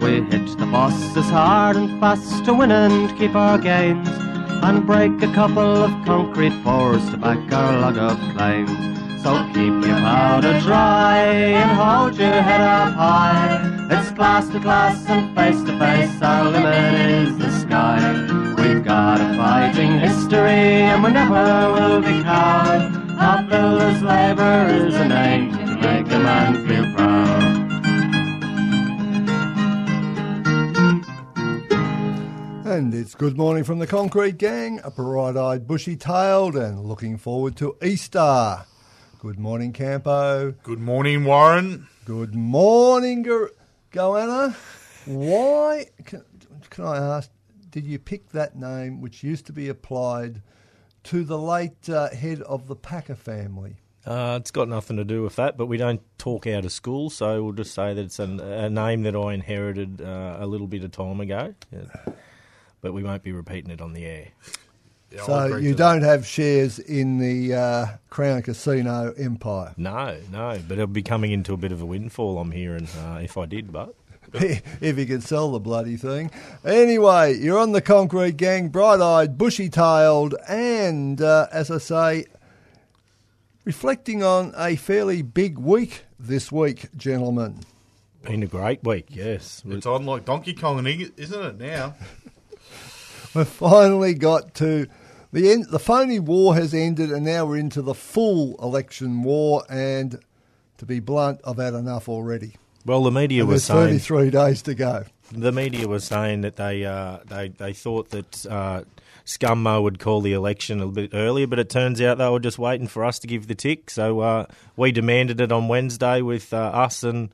We hit the bosses hard and fast to win and keep our gains, and break a couple of concrete pours to back our log of claims. So keep your powder dry and hold your head up high. It's class to class and face to face, our limit is the sky. We've got a fighting history and we never will be cowed. Our builder's labour is a name to make a man feel proud. And it's good morning from the Concrete Gang, bright-eyed, bushy-tailed and looking forward to Easter. Good morning, Campo. Good morning, Warren. Good morning, Goanna. Why, can I ask, did you pick that name which used to be applied to the late head of the Packer family? It's got nothing to do with that, but we don't talk out of school, so we'll just say that it's a name that I inherited a little bit of time ago. Yeah. But we won't be repeating it on the air. Yeah, so you don't have shares in the Crown Casino empire? No, but it'll be coming into a bit of a windfall, I'm hearing, if I did, but... if you could sell the bloody thing. Anyway, you're on the Concrete Gang, bright-eyed, bushy-tailed, and, as I say, reflecting on a fairly big week this week, gentlemen. Been a great week, yes. It's on like Donkey Kong, isn't it, now? We've finally got to the end. The phony war has ended and now we're into the full election war, and to be blunt, I've had enough already. Well, the media was saying... 33 days to go. The media was saying that they thought that Scummo would call the election a little bit earlier, but it turns out they were just waiting for us to give the tick. So we demanded it on Wednesday with us and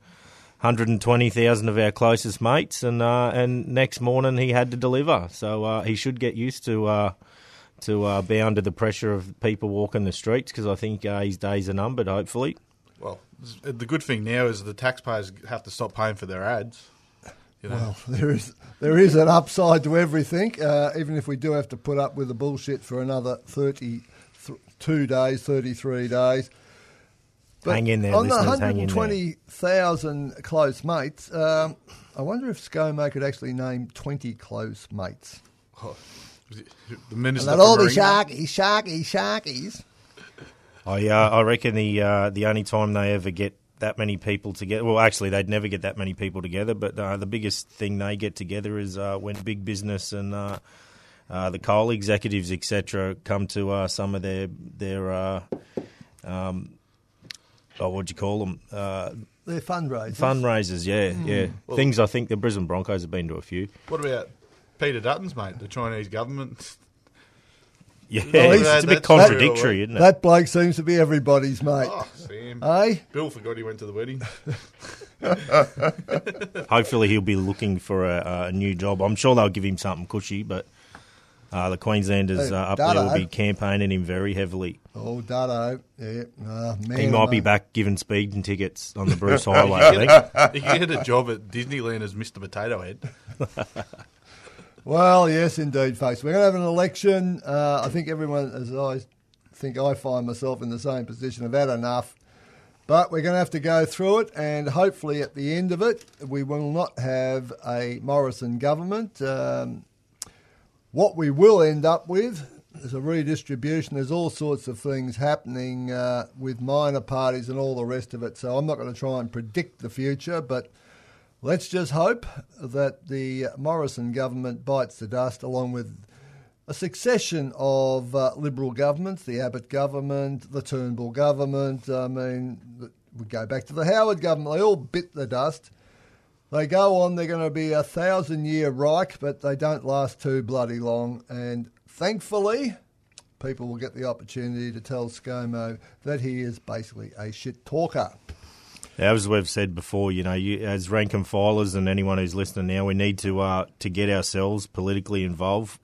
120,000 of our closest mates, and next morning he had to deliver. So he should get used to bow under the pressure of people walking the streets, because I think his days are numbered, hopefully. Well, the good thing now is the taxpayers have to stop paying for their ads. You know? Well, there is an upside to everything, even if we do have to put up with the bullshit for another 33 days. But hang in there, on listeners, the 120,000 close mates, I wonder if ScoMo could actually name 20 close mates. Oh, the minister. They'll all be sharkies. I reckon the only time they ever get that many people together, well, actually, they'd never get that many people together, but the biggest thing they get together is when big business and... the coal executives, etc., come to some of their what do you call them? They're fundraisers. Fundraisers, yeah. Well, things I think the Brisbane Broncos have been to a few. What about Peter Dutton's, mate, the Chinese government? Yeah, well, it's a bit contradictory, isn't it? That bloke seems to be everybody's mate. Oh, Sam. Hey? Bill forgot he went to the wedding. Hopefully he'll be looking for a new job. I'm sure they'll give him something cushy, but... the Queenslanders up Dutto. There will be campaigning him very heavily. Oh, Dutto. Yeah. He might be back giving speeding tickets on the Bruce Highway, I think. He can get a job at Disneyland as Mr. Potato Head. Well, yes, indeed, folks. We're going to have an election. I think everyone, as I think I find myself in the same position, I've had enough. But we're going to have to go through it, and hopefully at the end of it, we will not have a Morrison government. What we will end up with is a redistribution. There's all sorts of things happening with minor parties and all the rest of it. So I'm not going to try and predict the future, but let's just hope that the Morrison government bites the dust, along with a succession of Liberal governments, the Abbott government, the Turnbull government. I mean, we go back to the Howard government. They all bit the dust. They go on, they're going to be a 1,000-year Reich, but they don't last too bloody long. And thankfully, people will get the opportunity to tell ScoMo that he is basically a shit talker. As we've said before, you know, as rank and filers and anyone who's listening now, we need to get ourselves politically involved.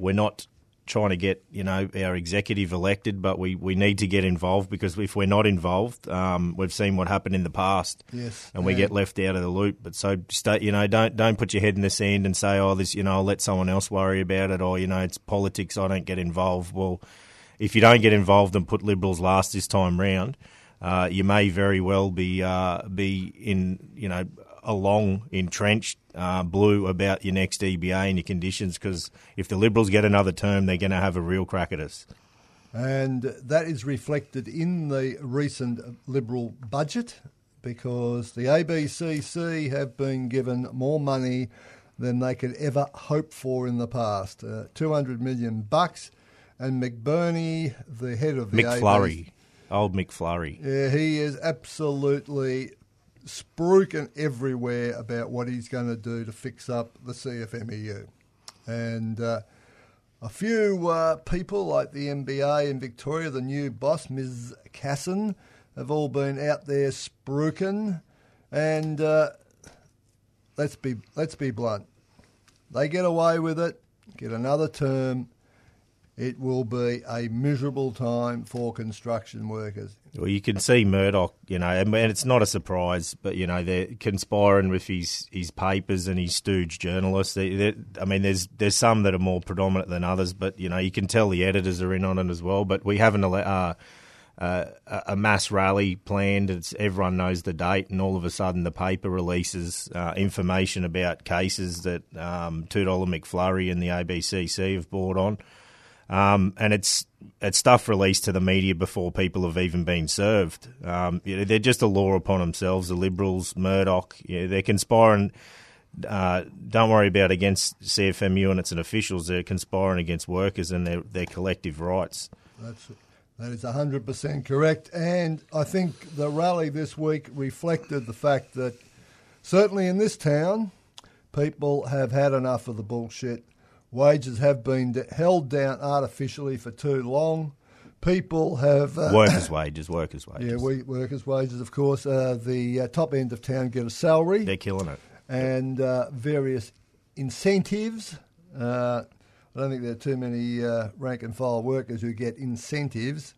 We're not trying to get, you know, our executive elected, but we need to get involved, because if we're not involved, we've seen what happened in the past. Yes, and we get left out of the loop. But so, you know, don't put your head in the sand and say, oh, this, you know, I'll let someone else worry about it, or, you know, it's politics, I don't get involved. Well, if you don't get involved and put Liberals last this time round, you may very well be in, you know, a long, entrenched blue about your next EBA and your conditions, because if the Liberals get another term, they're going to have a real crack at us. And that is reflected in the recent Liberal budget, because the ABCC have been given more money than they could ever hope for in the past. $200 million bucks, and McBurney, the head of the ABCC... Old McFlurry. Yeah, he is absolutely spruiking everywhere about what he's going to do to fix up the CFMEU. And a few people like the MBA in Victoria, the new boss, Ms Casson, have all been out there spruiking. And let's be blunt. They get away with it, get another term. It will be a miserable time for construction workers. Well, you can see Murdoch, you know, and it's not a surprise, but, you know, they're conspiring with his papers and his stooge journalists. I mean, there's some that are more predominant than others, but, you know, you can tell the editors are in on it as well. But we have a mass rally planned. Everyone knows the date, and all of a sudden the paper releases information about cases that $2 McFlurry and the ABCC have brought on. And it's stuff released to the media before people have even been served. You know, they're just a law upon themselves, the Liberals, Murdoch. You know, they're conspiring, don't worry about against CFMU and its officials, they're conspiring against workers and their collective rights. That is 100% correct. And I think the rally this week reflected the fact that certainly in this town, people have had enough of the bullshit. Wages have been held down artificially for too long. People have... workers' wages. Yeah, workers' wages, of course. The top end of town get a salary. They're killing it. And various incentives. I don't think there are too many rank-and-file workers who get incentives,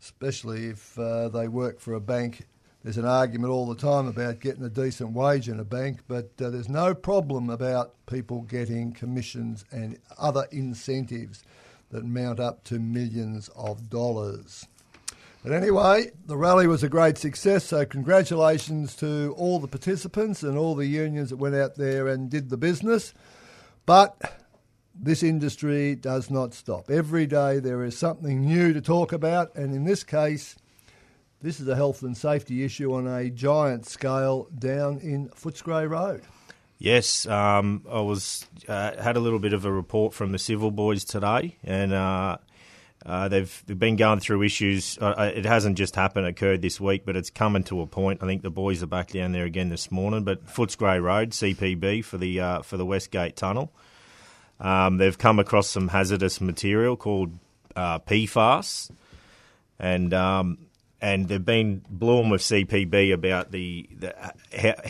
especially if they work for a bank. There's an argument all the time about getting a decent wage in a bank, but there's no problem about people getting commissions and other incentives that mount up to millions of dollars. But anyway, the rally was a great success, so congratulations to all the participants and all the unions that went out there and did the business. But this industry does not stop. Every day there is something new to talk about, and in this case... this is a health and safety issue on a giant scale down in Footscray Road. Yes, I was had a little bit of a report from the Civil Boys today, and they've been going through issues. It hasn't just occurred this week, but it's coming to a point. I think the boys are back down there again this morning. But Footscray Road, CPB for the Westgate Tunnel, they've come across some hazardous material called PFAS, and and they've been blown with CPB about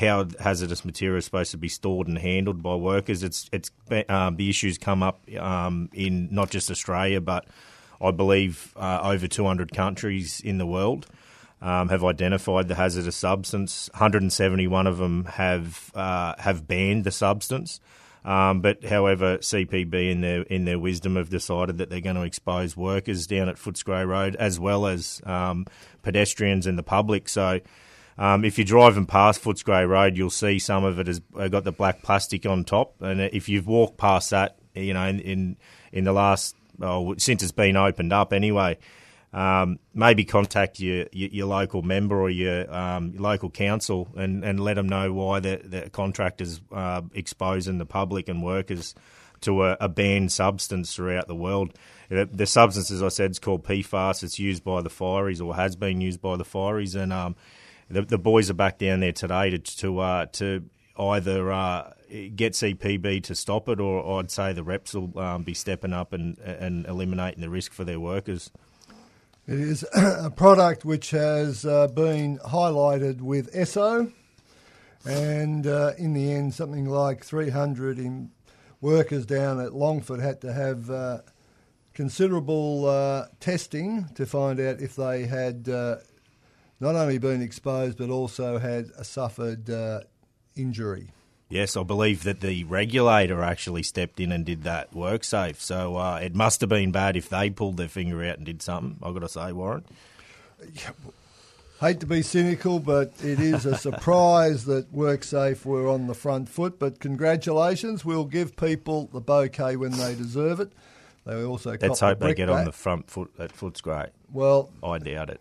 how hazardous material is supposed to be stored and handled by workers. The issue's come up in not just Australia, but I believe over 200 countries in the world have identified the hazardous substance. 171 of them have banned the substance. But however, CPB in their wisdom have decided that they're going to expose workers down at Footscray Road as well as pedestrians and the public. So if you're driving past Footscray Road, you'll see some of it has got the black plastic on top. And if you've walked past that, you know, in the last, since it's been opened up anyway, maybe contact your local member or your local council and let them know why the contractors are exposing the public and workers to a banned substance throughout the world. The substance, as I said, is called PFAS. It's used by the fireys or has been used by the fireys, and the boys are back down there today to either get CPB to stop it, or I'd say the reps will be stepping up and eliminating the risk for their workers. It is a product which has been highlighted with ESSO, and in the end something like 300 workers down at Longford had to have considerable testing to find out if they had not only been exposed but also had suffered injury. Yes, I believe that the regulator actually stepped in and did that, WorkSafe. So it must have been bad if they pulled their finger out and did something, I've got to say, Warren. Yeah, hate to be cynical, but it is a surprise that WorkSafe were on the front foot. But congratulations, we'll give people the bouquet when they deserve it. They also Let's hope the they get back on the front foot. That foot's great. Well, I doubt it.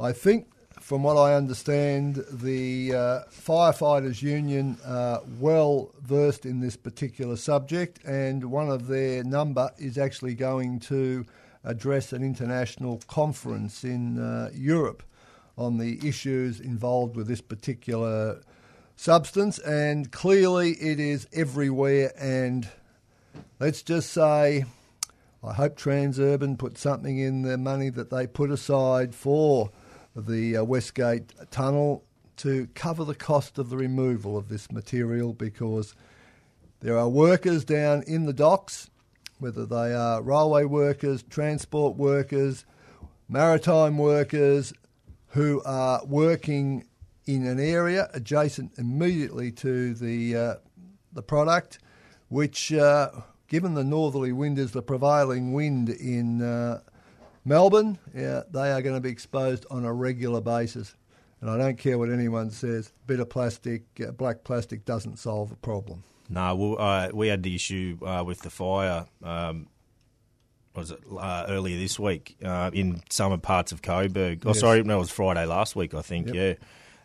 I think, from what I understand, the Firefighters Union are well versed in this particular subject, and one of their number is actually going to address an international conference in Europe on the issues involved with this particular substance, and clearly it is everywhere. And let's just say I hope Transurban put something in the money that they put aside for the Westgate Tunnel to cover the cost of the removal of this material, because there are workers down in the docks, whether they are railway workers, transport workers, maritime workers, who are working in an area adjacent immediately to the product, which, given the northerly wind is the prevailing wind in Melbourne, yeah, they are going to be exposed on a regular basis. And I don't care what anyone says, a bit of plastic, black plastic, doesn't solve a problem. No, well, we had the issue with the fire, earlier this week in some parts of Coburg. Oh, yes. Sorry, no, it was Friday last week, I think, yep.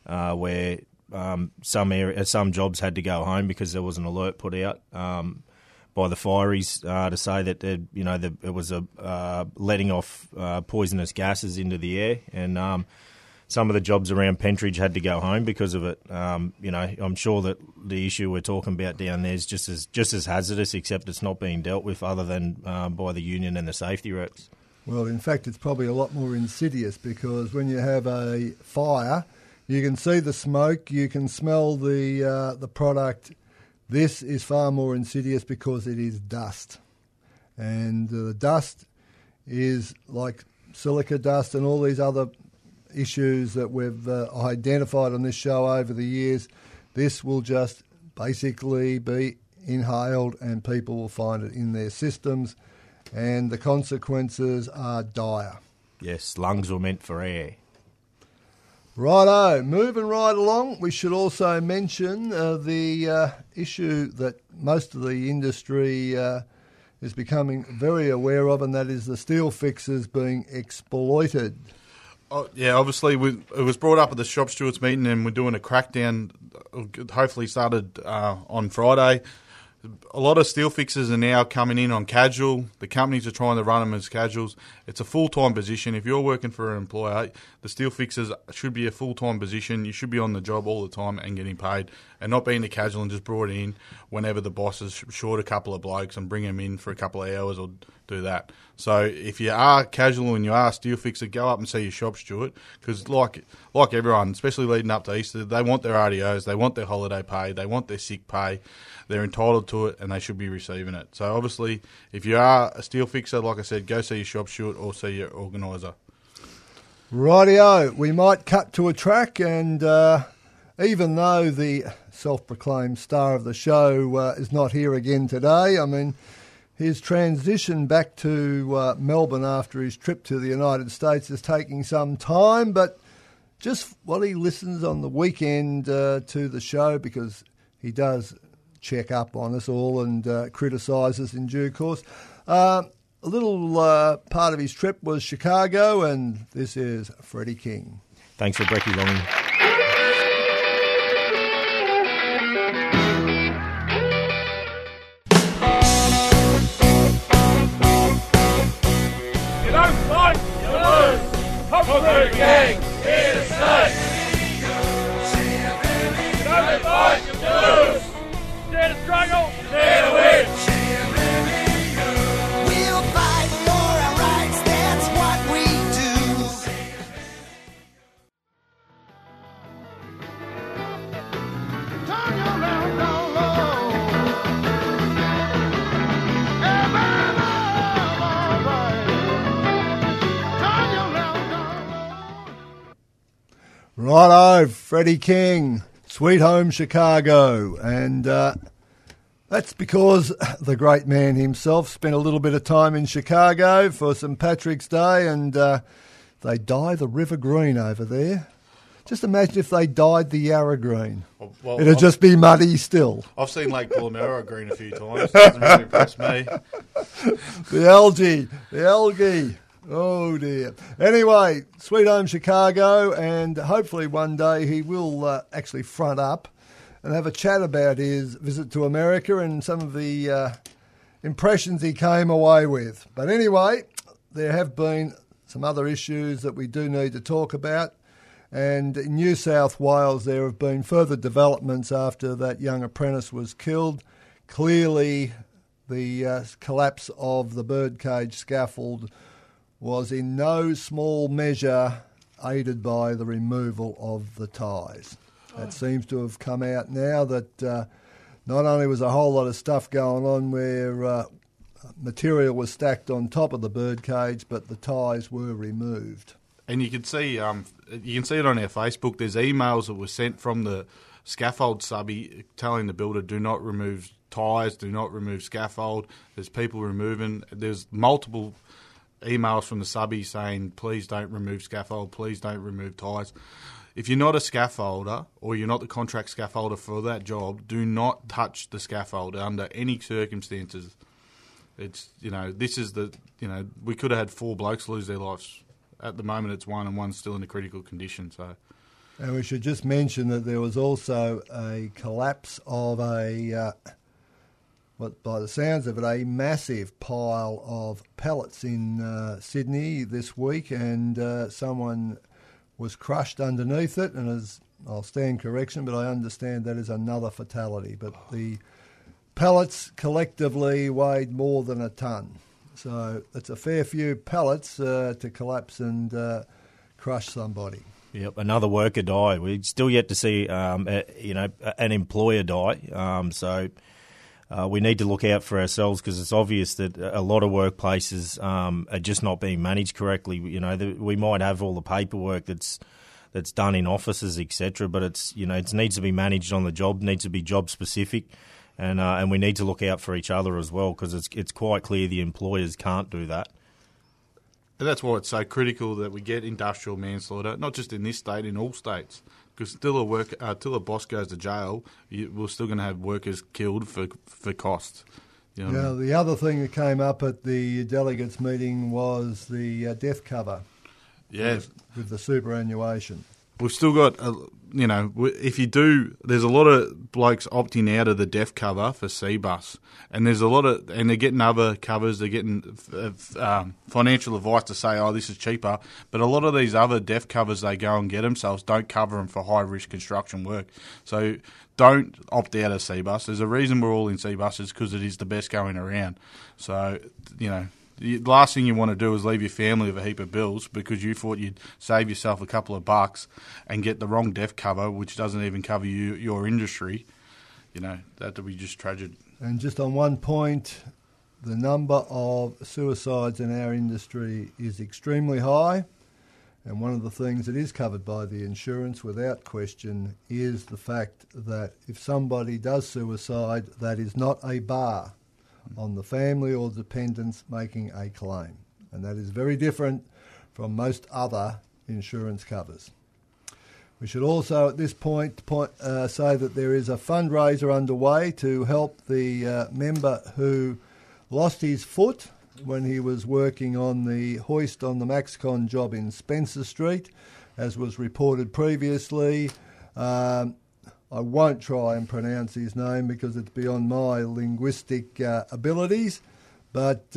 Yeah, where some jobs had to go home because there was an alert put out by the fireys to say that it was a letting off poisonous gases into the air, and some of the jobs around Pentridge had to go home because of it. I'm sure that the issue we're talking about down there is just as hazardous, except it's not being dealt with other than by the union and the safety reps. Well, in fact, it's probably a lot more insidious, because when you have a fire, you can see the smoke, you can smell the product. This is far more insidious because it is dust. And the dust is like silica dust and all these other issues that we've identified on this show over the years. This will just basically be inhaled, and people will find it in their systems, and the consequences are dire. Yes, lungs were meant for air. Righto, moving right along, we should also mention the issue that most of the industry is becoming very aware of, and that is the steel fixers being exploited. Oh, yeah, obviously it was brought up at the shop stewards meeting, and we're doing a crackdown, hopefully started on Friday. A lot of steel fixers are now coming in on casual. The companies are trying to run them as casuals. It's a full-time position. If you're working for an employer, the steel fixers should be a full-time position. You should be on the job all the time and getting paid, and not being a casual and just brought in whenever the boss is short a couple of blokes and bring them in for a couple of hours or do that. So if you are casual and you are a steel fixer, go up and see your shop steward, because like everyone, especially leading up to Easter, they want their RDOs, they want their holiday pay, they want their sick pay. They're entitled to it, and they should be receiving it. So obviously, if you are a steel fixer, like I said, go see your shop steward or see your organiser. Rightio, we might cut to a track, and even though the self-proclaimed star of the show, is not here again today. I mean, his transition back to Melbourne after his trip to the United States is taking some time, but just while he listens on the weekend to the show, because he does check up on us all and criticise us in due course. A little part of his trip was Chicago, and this is Freddie King. Thanks for breaking along. You don't like, you lose. Come through, gang. Here to stay. You don't like, you lose. You're there to struggle. You're there to win. Righto, Freddie King, Sweet Home Chicago. And that's because the great man himself spent a little bit of time in Chicago for St. Patrick's Day, and they dye the river green over there. Just imagine if they dyed the Yarra green. Well, it'd just be muddy still. I've seen Lake Bullamerra green a few times. It doesn't really impress me. The algae. Oh, dear. Anyway, Sweet Home Chicago, and hopefully one day he will actually front up and have a chat about his visit to America and some of the impressions he came away with. But anyway, there have been some other issues that we do need to talk about, and in New South Wales there have been further developments after that young apprentice was killed. Clearly, the collapse of the birdcage scaffold was in no small measure aided by the removal of the ties. It seems to have come out now that not only was a whole lot of stuff going on where material was stacked on top of the birdcage, but the ties were removed. And you can see it on our Facebook. There's emails that were sent from the scaffold subby telling the builder, do not remove ties, do not remove scaffold. There's people removing. There's multiple emails from the subby saying, please don't remove scaffold, please don't remove ties. If you're not a scaffolder or you're not the contract scaffolder for that job, do not touch the scaffold under any circumstances. It's, you know, this is the, you know, we could have had four blokes lose their lives. At the moment it's one, and one's still in a critical condition. So, and we should just mention that there was also a collapse of a by the sounds of it, a massive pile of pallets in Sydney this week, and someone was crushed underneath it. And as I'll stand correction, but I understand that is another fatality. But the pallets collectively weighed more than a tonne. So it's a fair few pallets to collapse and crush somebody. Yep, another worker died. We're still yet to see, an employer die. We need to look out for ourselves, because it's obvious that a lot of workplaces are just not being managed correctly. You know, we might have all the paperwork that's done in offices, etc., but it's, you know, it needs to be managed on the job, needs to be job specific, and we need to look out for each other as well, because it's quite clear the employers can't do that. And that's why it's so critical that we get industrial manslaughter, not just in this state, in all states. Because till a boss goes to jail, we're still going to have workers killed for cost. You know what I mean? The other thing that came up at the delegates' meeting was the death cover. Yes, with the superannuation. We've still got, if you do, there's a lot of blokes opting out of the death cover for CBUS, and there's a lot of, and they're getting other covers, they're getting financial advice to say, oh, this is cheaper, but a lot of these other death covers they go and get themselves don't cover them for high-risk construction work. So don't opt out of CBUS. There's a reason we're all in CBUS, because it is the best going around. So, you know, the last thing you want to do is leave your family with a heap of bills because you thought you'd save yourself a couple of bucks and get the wrong death cover, which doesn't even cover your industry. You know, that would be just tragic. And just on one point, the number of suicides in our industry is extremely high, And one of the things that is covered by the insurance without question is the fact that if somebody does suicide, that is not a bar on the family or dependents making a claim. And that is very different from most other insurance covers. We should also at this point, say that there is a fundraiser underway to help the member who lost his foot when he was working on the hoist on the Maxcon job in Spencer Street, as was reported previously. I won't try and pronounce his name because it's beyond my linguistic abilities, but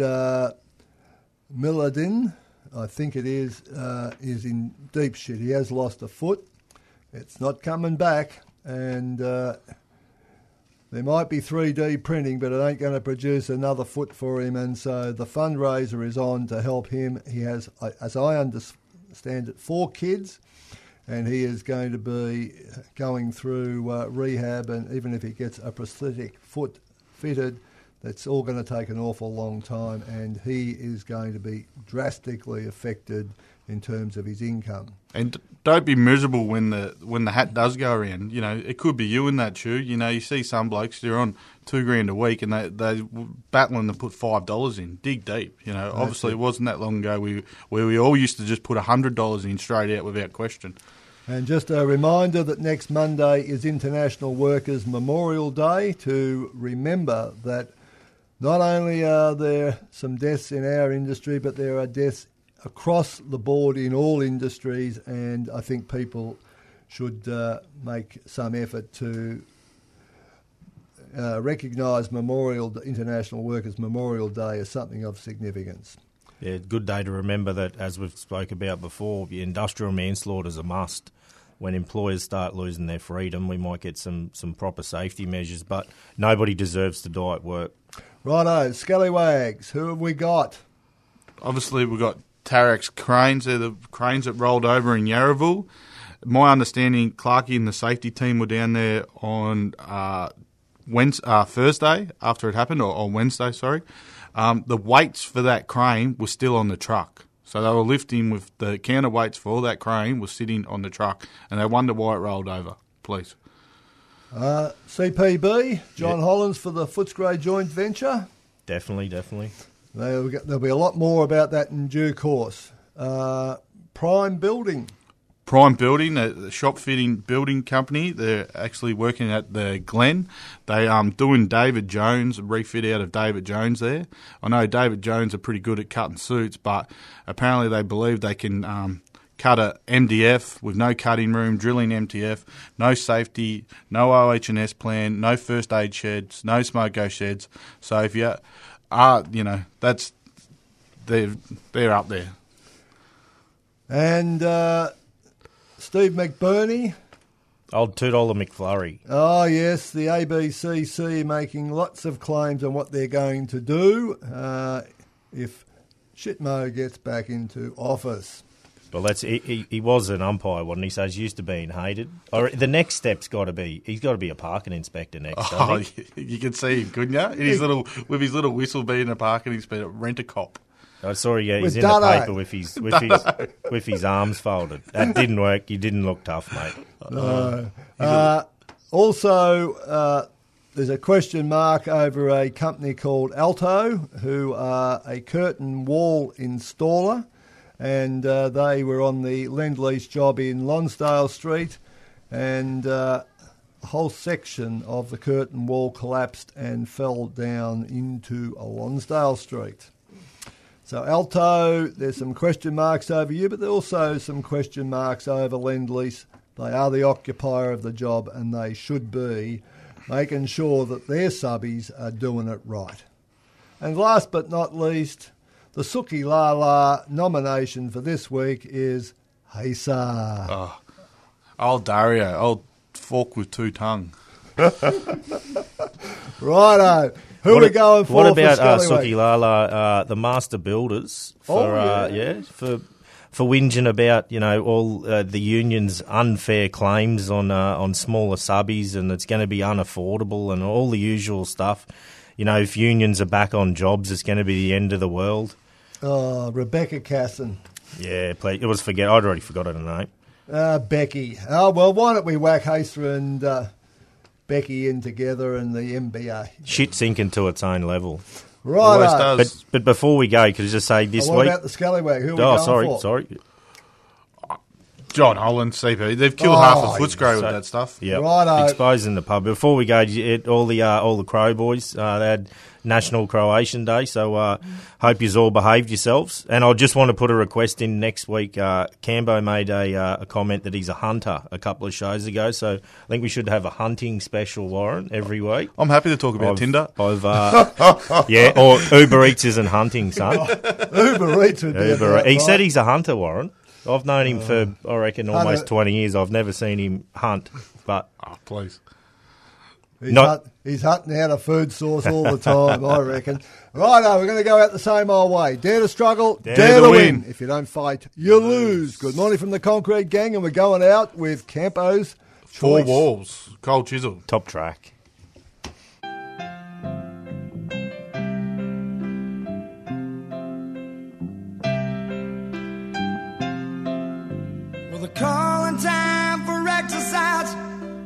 Miladin, I think it is in deep shit. He has lost a foot. It's not coming back, and there might be 3D printing, but it ain't going to produce another foot for him, and so the fundraiser is on to help him. He has, as I understand it, 4 kids, and he is going to be going through rehab, and even if he gets a prosthetic foot fitted, that's all going to take an awful long time, and he is going to be drastically affected in terms of his income. And don't be miserable when the hat does go around. You know, it could be you in that shoe. You know, you see some blokes, they're on $2,000 a week and they're battling to put $5 in. Dig deep. You know, obviously it wasn't that long ago where we all used to just put $100 in straight out without question. And just a reminder that next Monday is International Workers' Memorial Day, to remember that not only are there some deaths in our industry, but there are deaths across the board in all industries, and I think people should make some effort to recognise International Workers' Memorial Day as something of significance. Yeah, good day to remember that, as we've spoke about before, industrial manslaughter is a must. When employers start losing their freedom, we might get some proper safety measures, but nobody deserves to die at work. Righto, Scallywags, who have we got? Obviously we've got Tarek's cranes. They're the cranes that rolled over in Yarraville. My understanding, Clarkie and the safety team were down there on Thursday after it happened, or on Wednesday, sorry. The weights for that crane were still on the truck. So they were lifting with the counterweights for all that crane was sitting on the truck, and they wonder why it rolled over. Please. CPB, John Hollins for the Footscray joint venture. Definitely. There'll be a lot more about that in due course. Prime Building, a shop-fitting building company. They're actually working at the Glen. They doing David Jones, a refit out of David Jones there. I know David Jones are pretty good at cutting suits, but apparently they believe they can cut a MDF with no cutting room, drilling MTF, no safety, no OH&S plan, no first aid sheds, no smoke-go sheds. So if you are, that's they're up there. And Steve McBurney. Old $2 McFlurry. Oh, yes, the ABCC making lots of claims on what they're going to do if Shitmo gets back into office. Well, that's he was an umpire, wasn't he? So he's used to being hated. Or the next step's got to be, he's got to be a parking inspector next. Oh, you can see him, couldn't you? With his little whistle being a parking inspector, rent a cop. I saw he's in the paper with his arms folded. That didn't work. You didn't look tough, mate. No. Also, there's a question mark over a company called Alto, who are a curtain wall installer, and they were on the Lend Lease job in Lonsdale Street, and a whole section of the curtain wall collapsed and fell down into Lonsdale Street. So Alto, there's some question marks over you, but there are also some question marks over Lend Lease. They are the occupier of the job, and they should be making sure that their subbies are doing it right. And last but not least, the Suki Lala nomination for this week is Haysar. Oh, old Dario, old fork with two tongue. Righto. Who are we going for? What about Suki Lala, the Master Builders, for whinging about all the union's unfair claims on smaller subbies, and it's going to be unaffordable and all the usual stuff. You know, if unions are back on jobs, it's going to be the end of the world. Oh, Rebecca Casson. Yeah, please. It was forget. I'd already forgotten her name. Becky. Oh, well, why don't we whack Haster and Becky in together and the MBA? Shit sinking to its own level. Right. It does. But before we go, could I just say this week... What about the Scallywag? Who are we going for? Sorry. John Holland, CP. They've killed half of Footscray with that stuff. Yeah, righto. Exposing the pub. Before we go, all the Crow boys, they had National Croatian Day, so hope you all behaved yourselves. And I just want to put a request in next week. Cambo made a comment that he's a hunter a couple of shows ago, so I think we should have a hunting special, Warren, every week. I'm happy to talk about Tinder. Yeah, or Uber Eats isn't hunting, son. Uber Eats would be He said he's a hunter, Warren. I've known him for, I reckon, almost 20 years. I've never seen him hunt. But please. He's hunting out a food source all the time, I reckon. Righto, we're going to go out the same old way. Dare to struggle, dare to win. If you don't fight, you lose. Good morning from the Concrete Gang, and we're going out with Campo's Choice. Four Walls, Cold Chisel. Top track. Calling time for exercise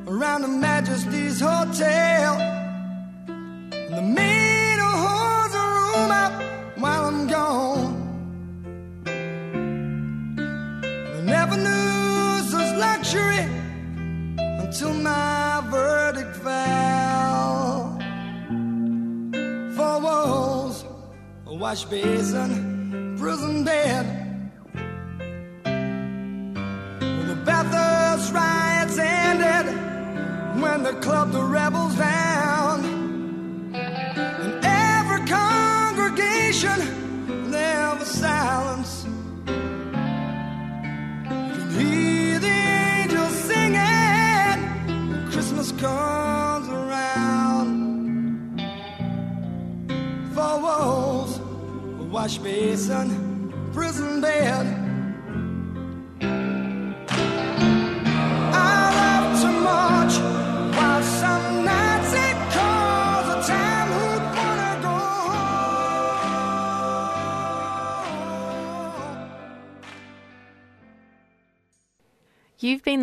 around the Majesty's Hotel. And the maid will hold the room up while I'm gone. I never knew such luxury until my verdict fell. Four walls, a wash basin, prison bed. Bathurst riots ended when they clubbed the rebels down. In every congregation there was silence. You can hear the angels singing when Christmas comes around. Four walls, a wash basin, prison bed. You've been